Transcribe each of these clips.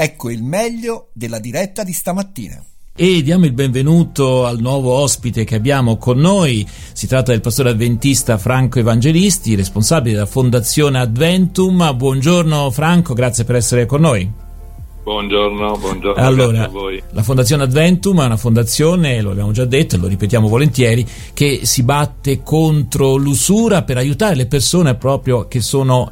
Ecco il meglio della diretta di stamattina. E diamo il benvenuto al nuovo ospite che abbiamo con noi. Si tratta del pastore avventista Franco Evangelisti, responsabile della Fondazione Adventum. Buongiorno Franco, grazie per essere con noi. Buongiorno. Allora, a voi. La Fondazione Adventum è una fondazione, lo abbiamo già detto e lo ripetiamo volentieri, che si batte contro l'usura per aiutare le persone proprio che sono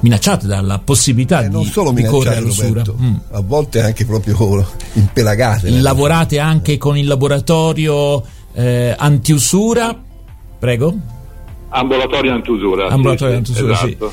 minacciate dalla possibilità di correre all'usura, a volte anche proprio impelagate. Lavorate anche con il laboratorio antiusura, prego. Ambulatorio antiusura, sì, esatto.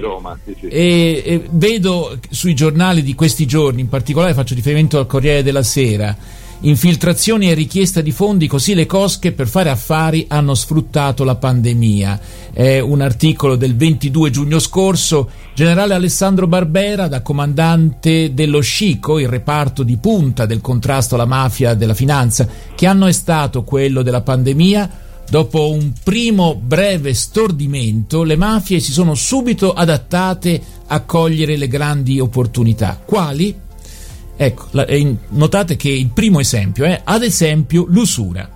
Roma. E vedo sui giornali di questi giorni, in particolare faccio riferimento al Corriere della Sera, infiltrazioni e richiesta di fondi, così le cosche per fare affari hanno sfruttato la pandemia. È un articolo del 22 giugno scorso. Generale Alessandro Barbera, da comandante dello Scico, il reparto di punta del contrasto alla mafia della finanza. Che anno è stato quello della pandemia? Dopo un primo breve stordimento, le mafie si sono subito adattate a cogliere le grandi opportunità. Quali? Ecco, notate che il primo esempio è, ad esempio, l'usura,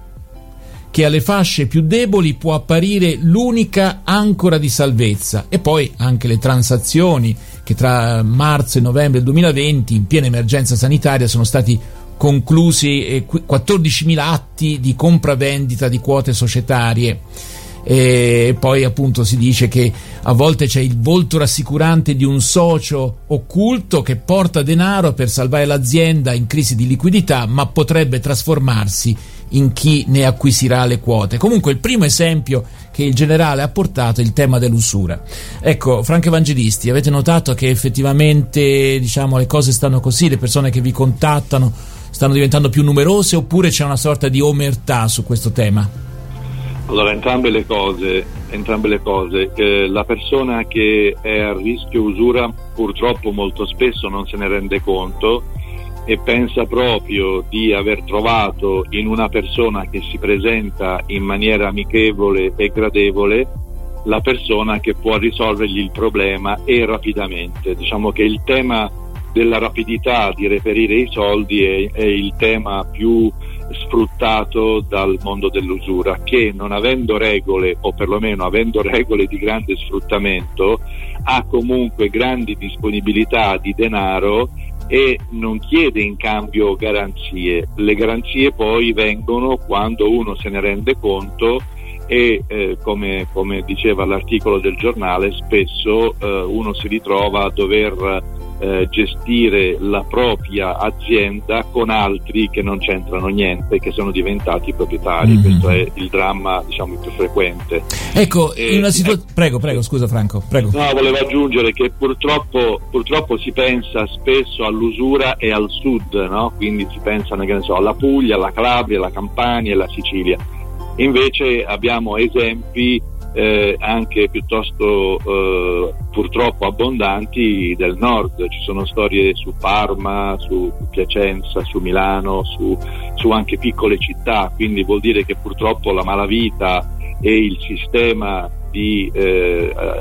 che alle fasce più deboli può apparire l'unica ancora di salvezza. E poi anche le transazioni, che tra marzo e novembre 2020, in piena emergenza sanitaria, sono stati conclusi 14.000 atti di compravendita di quote societarie. E poi appunto si dice che a volte c'è il volto rassicurante di un socio occulto che porta denaro per salvare l'azienda in crisi di liquidità, ma potrebbe trasformarsi in chi ne acquisirà le quote. Comunque il primo esempio che il generale ha portato è il tema dell'usura. Ecco, Franco Evangelisti, avete notato che effettivamente, le cose stanno così, le persone che vi contattano stanno diventando più numerose, oppure c'è una sorta di omertà su questo tema? Allora, entrambe le cose. La persona che è a rischio usura purtroppo molto spesso non se ne rende conto e pensa proprio di aver trovato in una persona che si presenta in maniera amichevole e gradevole la persona che può risolvergli il problema e rapidamente. Diciamo che il tema della rapidità di reperire i soldi è il tema più sfruttato dal mondo dell'usura, che non avendo regole, o perlomeno avendo regole di grande sfruttamento, ha comunque grandi disponibilità di denaro e non chiede in cambio garanzie. Le garanzie poi vengono quando uno se ne rende conto e come diceva l'articolo del giornale, spesso uno si ritrova a dover gestire la propria azienda con altri che non c'entrano niente, che sono diventati proprietari. Questo è il dramma, più frequente. Ecco, in una situazione. Prego, scusa Franco. Prego. No, volevo aggiungere che purtroppo si pensa spesso all'usura e al sud, no? Quindi si pensano, alla Puglia, alla Calabria, alla Campania e alla Sicilia. Invece abbiamo esempi anche piuttosto purtroppo abbondanti del nord. Ci sono storie su Parma, su Piacenza, su Milano, su anche piccole città, quindi vuol dire che purtroppo la malavita e il sistema di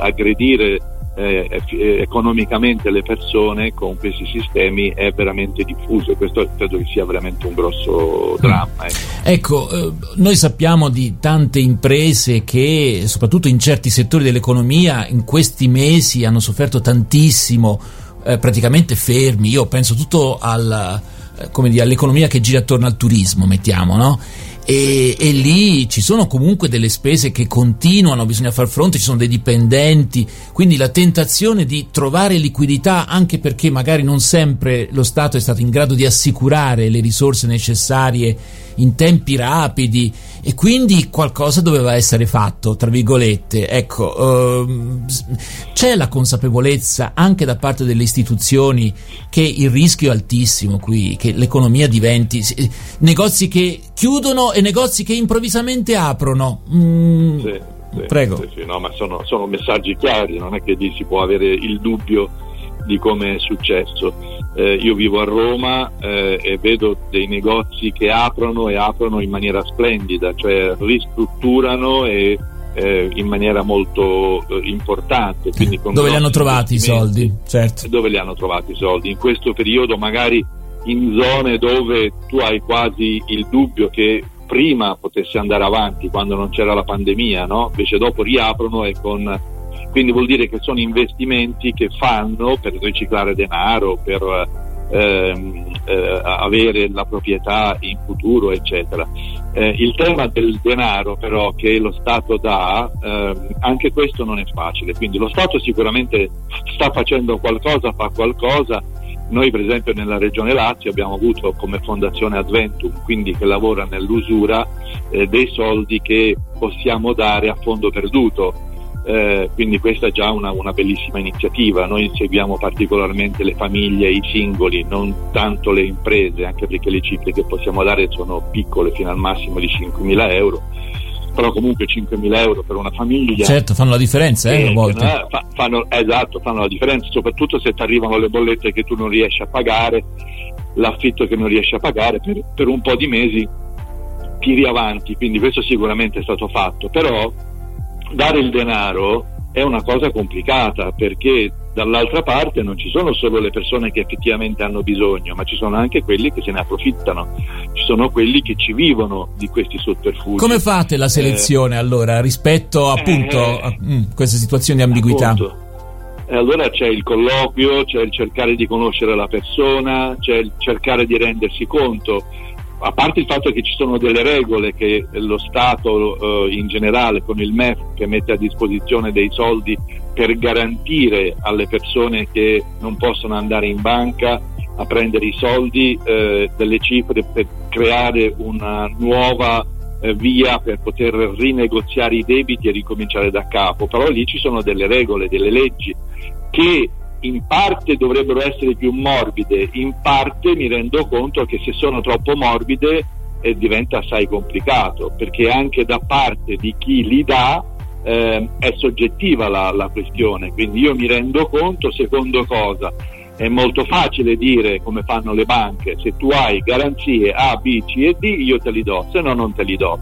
aggredire economicamente le persone con questi sistemi è veramente diffuso, e questo credo che sia veramente un grosso dramma. Ecco, noi sappiamo di tante imprese che soprattutto in certi settori dell'economia in questi mesi hanno sofferto tantissimo, praticamente fermi. Io penso tutto all'economia che gira attorno al turismo, mettiamo, no? E lì ci sono comunque delle spese che continuano, bisogna far fronte, ci sono dei dipendenti, quindi la tentazione di trovare liquidità, anche perché magari non sempre lo Stato è stato in grado di assicurare le risorse necessarie in tempi rapidi, e quindi qualcosa doveva essere fatto, tra virgolette. Ecco, c'è la consapevolezza anche da parte delle istituzioni che il rischio è altissimo qui, che l'economia diventi negozi che chiudono e negozi che improvvisamente aprono. Sì, prego. Sì, no, ma sono messaggi chiari, non è che lì si può avere il dubbio di come è successo. Io vivo a Roma e vedo dei negozi che aprono in maniera splendida, cioè ristrutturano e in maniera molto importante. Quindi con dove li hanno trovati i soldi? Certo. Dove li hanno trovati i soldi? In questo periodo magari in zone dove tu hai quasi il dubbio che prima potesse andare avanti, quando non c'era la pandemia, no? Invece dopo riaprono e con... Quindi vuol dire che sono investimenti che fanno per riciclare denaro, per avere la proprietà in futuro, eccetera. Il tema del denaro però che lo Stato dà, anche questo non è facile, quindi lo Stato sicuramente sta facendo qualcosa, fa qualcosa. Noi per esempio nella regione Lazio abbiamo avuto come Fondazione Adventum, quindi che lavora nell'usura, dei soldi che possiamo dare a fondo perduto. Quindi questa è già una bellissima iniziativa. Noi seguiamo particolarmente le famiglie e i singoli, non tanto le imprese, anche perché le cifre che possiamo dare sono piccole, fino al massimo di 5.000 euro, però comunque 5.000 euro per una famiglia, certo, fanno la differenza, a volte fanno la differenza, soprattutto se ti arrivano le bollette che tu non riesci a pagare, l'affitto che non riesci a pagare, per un po' di mesi tiri avanti. Quindi questo sicuramente è stato fatto, però dare il denaro è una cosa complicata, perché dall'altra parte non ci sono solo le persone che effettivamente hanno bisogno, ma ci sono anche quelli che se ne approfittano, ci sono quelli che ci vivono di questi sotterfugi. Come fate la selezione allora rispetto appunto a queste situazioni di ambiguità? Appunto. E allora c'è il colloquio, c'è il cercare di conoscere la persona, c'è il cercare di rendersi conto. A parte il fatto che ci sono delle regole che lo Stato in generale con il MEF che mette a disposizione dei soldi per garantire alle persone che non possono andare in banca a prendere i soldi delle cifre per creare una nuova via per poter rinegoziare i debiti e ricominciare da capo, però lì ci sono delle regole, delle leggi che in parte dovrebbero essere più morbide, in parte mi rendo conto che se sono troppo morbide diventa assai complicato, perché anche da parte di chi li dà è soggettiva la questione. Quindi io mi rendo conto, secondo cosa, è molto facile dire come fanno le banche: se tu hai garanzie A, B, C e D io te li do, se no non te li do.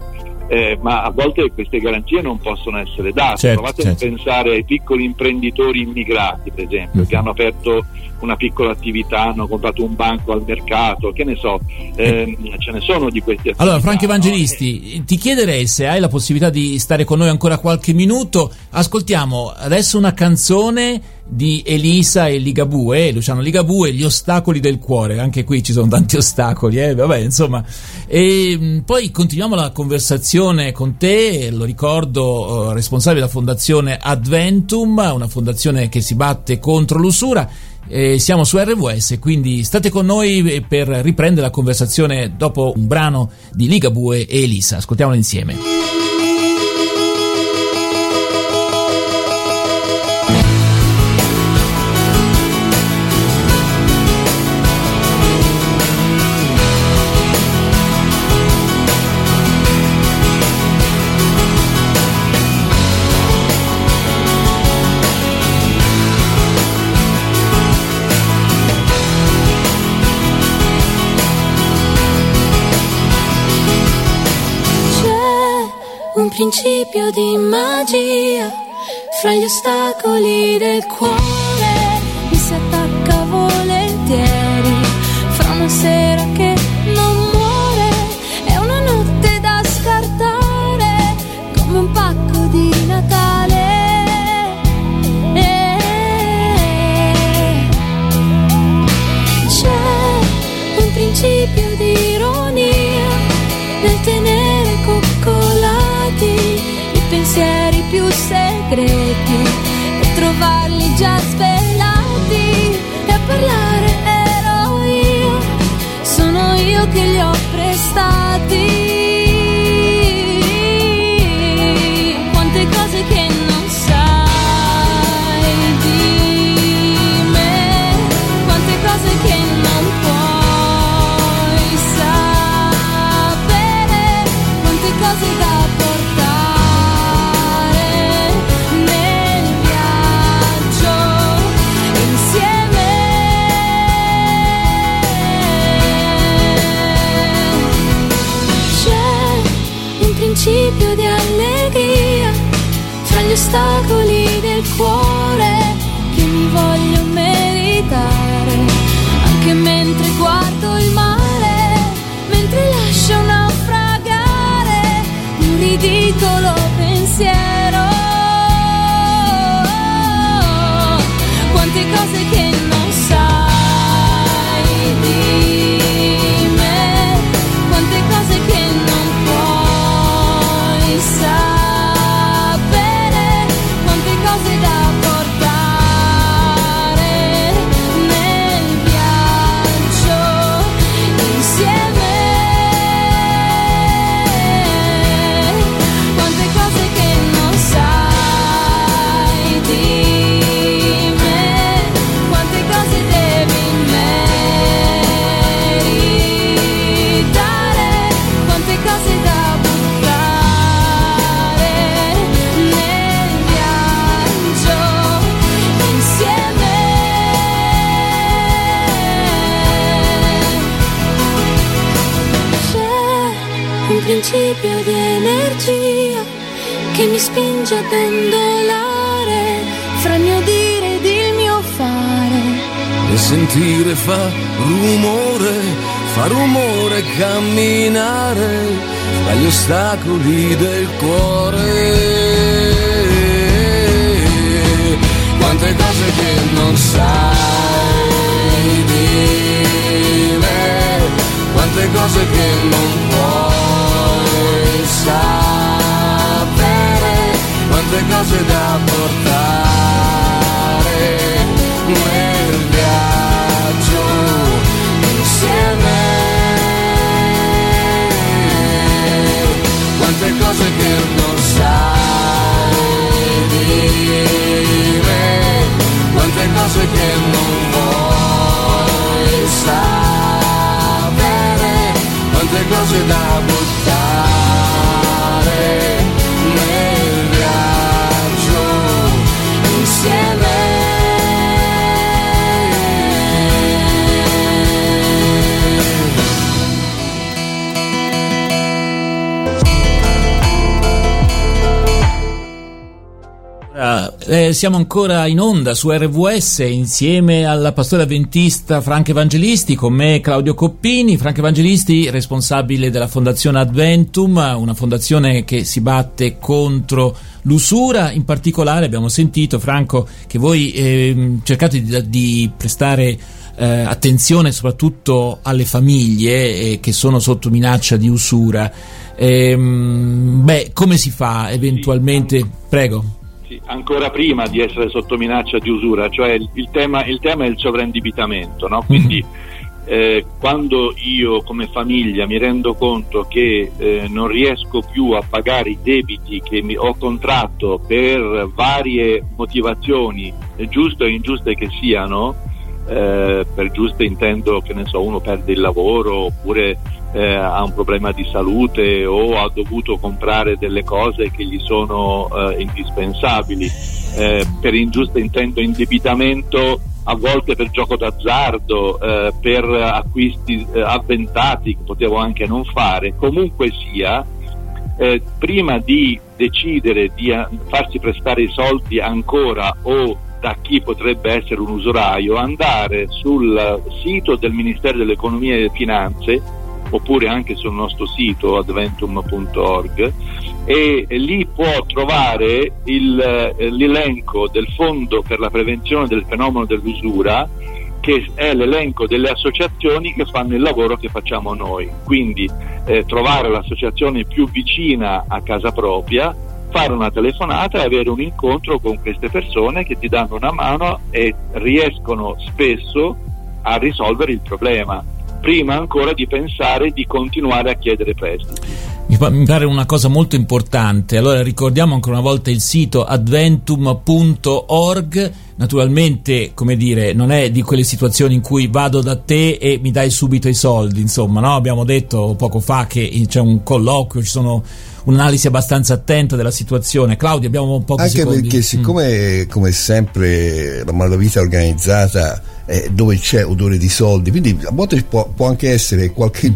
Ma a volte queste garanzie non possono essere date. Provate a pensare ai piccoli imprenditori immigrati, per esempio, che hanno aperto una piccola attività, hanno comprato un banco al mercato, che ne so, ce ne sono di queste attività. Allora, Franco Evangelisti, ti chiederei se hai la possibilità di stare con noi ancora qualche minuto. Ascoltiamo adesso una canzone di Elisa e Ligabue, Luciano Ligabue, Gli ostacoli del cuore. Anche qui ci sono tanti ostacoli, vabbè, insomma. E poi continuiamo la conversazione con te, lo ricordo, responsabile della Fondazione Adventum, una fondazione che si batte contro l'usura. Siamo su RWS, quindi state con noi per riprendere la conversazione dopo un brano di Ligabue e Elisa. Ascoltiamolo insieme. Principio di magia fra gli ostacoli del cuore, mi si attacca volentieri, fra una sera che non muore è una notte da scartare, come un pacco di Natale. C'è un principio di ironia nel tenere coccolati i pensieri più segreti e trovarli già svegliati. principio di energia che mi spinge ad ondulare fra il mio dire ed il mio fare. E sentire fa rumore camminare tra gli ostacoli del cuore. Quante cose che non sai dire, quante cose che non puoi sapere, quante cose da portare nel viaggio insieme. Quante cose che non sai dire, quante cose che non vuoi sapere, quante cose da buttare nel viaggio insieme. Siamo ancora in onda su RWS insieme alla pastora avventista Franco Evangelisti, con me Claudio Coppini. Franco Evangelisti, responsabile della Fondazione Adventum, una fondazione che si batte contro l'usura. In particolare abbiamo sentito, Franco, che voi cercate di prestare attenzione soprattutto alle famiglie che sono sotto minaccia di usura. Come si fa eventualmente? Prego. Sì, ancora prima di essere sotto minaccia di usura, cioè il tema è il sovraindebitamento, no? Quindi quando io come famiglia mi rendo conto che non riesco più a pagare i debiti che ho contratto per varie motivazioni, giuste o ingiuste che siano, per giuste intendo che ne so, uno perde il lavoro oppure ha un problema di salute o ha dovuto comprare delle cose che gli sono indispensabili, per ingiusto intendo indebitamento a volte per gioco d'azzardo, per acquisti avventati che potevo anche non fare. Comunque sia, prima di decidere di farsi prestare i soldi ancora o da chi potrebbe essere un usuraio, andare sul sito del Ministero dell'Economia e delle Finanze oppure anche sul nostro sito adventum.org, e lì può trovare l'elenco del Fondo per la prevenzione del fenomeno dell'usura, che è l'elenco delle associazioni che fanno il lavoro che facciamo noi. Quindi trovare l'associazione più vicina a casa propria, fare una telefonata e avere un incontro con queste persone che ti danno una mano e riescono spesso a risolvere il problema, prima ancora di pensare di continuare a chiedere prestiti. Mi pare una cosa molto importante. Allora ricordiamo ancora una volta il sito adventum.org. Naturalmente, come dire, non è di quelle situazioni in cui vado da te e mi dai subito i soldi, insomma, no? Abbiamo detto poco fa che c'è un colloquio, ci sono un'analisi abbastanza attenta della situazione. Claudio, abbiamo un po' di secondi. Anche perché siccome come sempre la malavita organizzata dove c'è odore di soldi, quindi a volte può anche essere qualche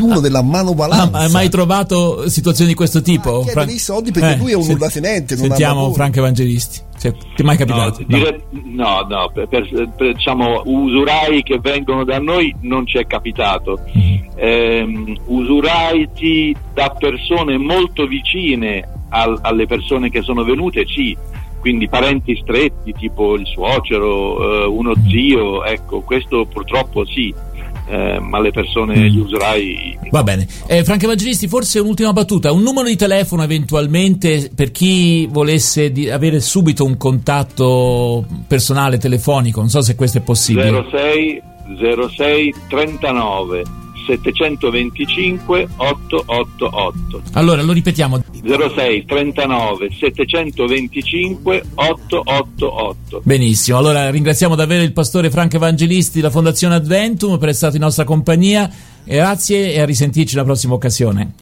uno della manovalanza. Hai mai trovato situazioni di questo tipo? Chiede dei soldi perché lui è un nullatenente. Sentiamo Franco Evangelisti. Cioè, ti è mai capitato? No. Per diciamo usurai che vengono da noi non ci è capitato. Usuraiti da persone molto vicine alle persone che sono venute, sì. Quindi parenti stretti, tipo il suocero, uno zio, ecco, questo purtroppo sì, ma le persone, gli usurai... Va bene. Franco Evangelisti, forse un'ultima battuta, un numero di telefono eventualmente per chi volesse avere subito un contatto personale telefonico, non so se questo è possibile. 06 39 725 888. Allora lo ripetiamo: 06 39 725 888. Benissimo, allora ringraziamo davvero il pastore Franco Evangelisti della Fondazione Adventum per essere stato in nostra compagnia. Grazie e a risentirci la prossima occasione.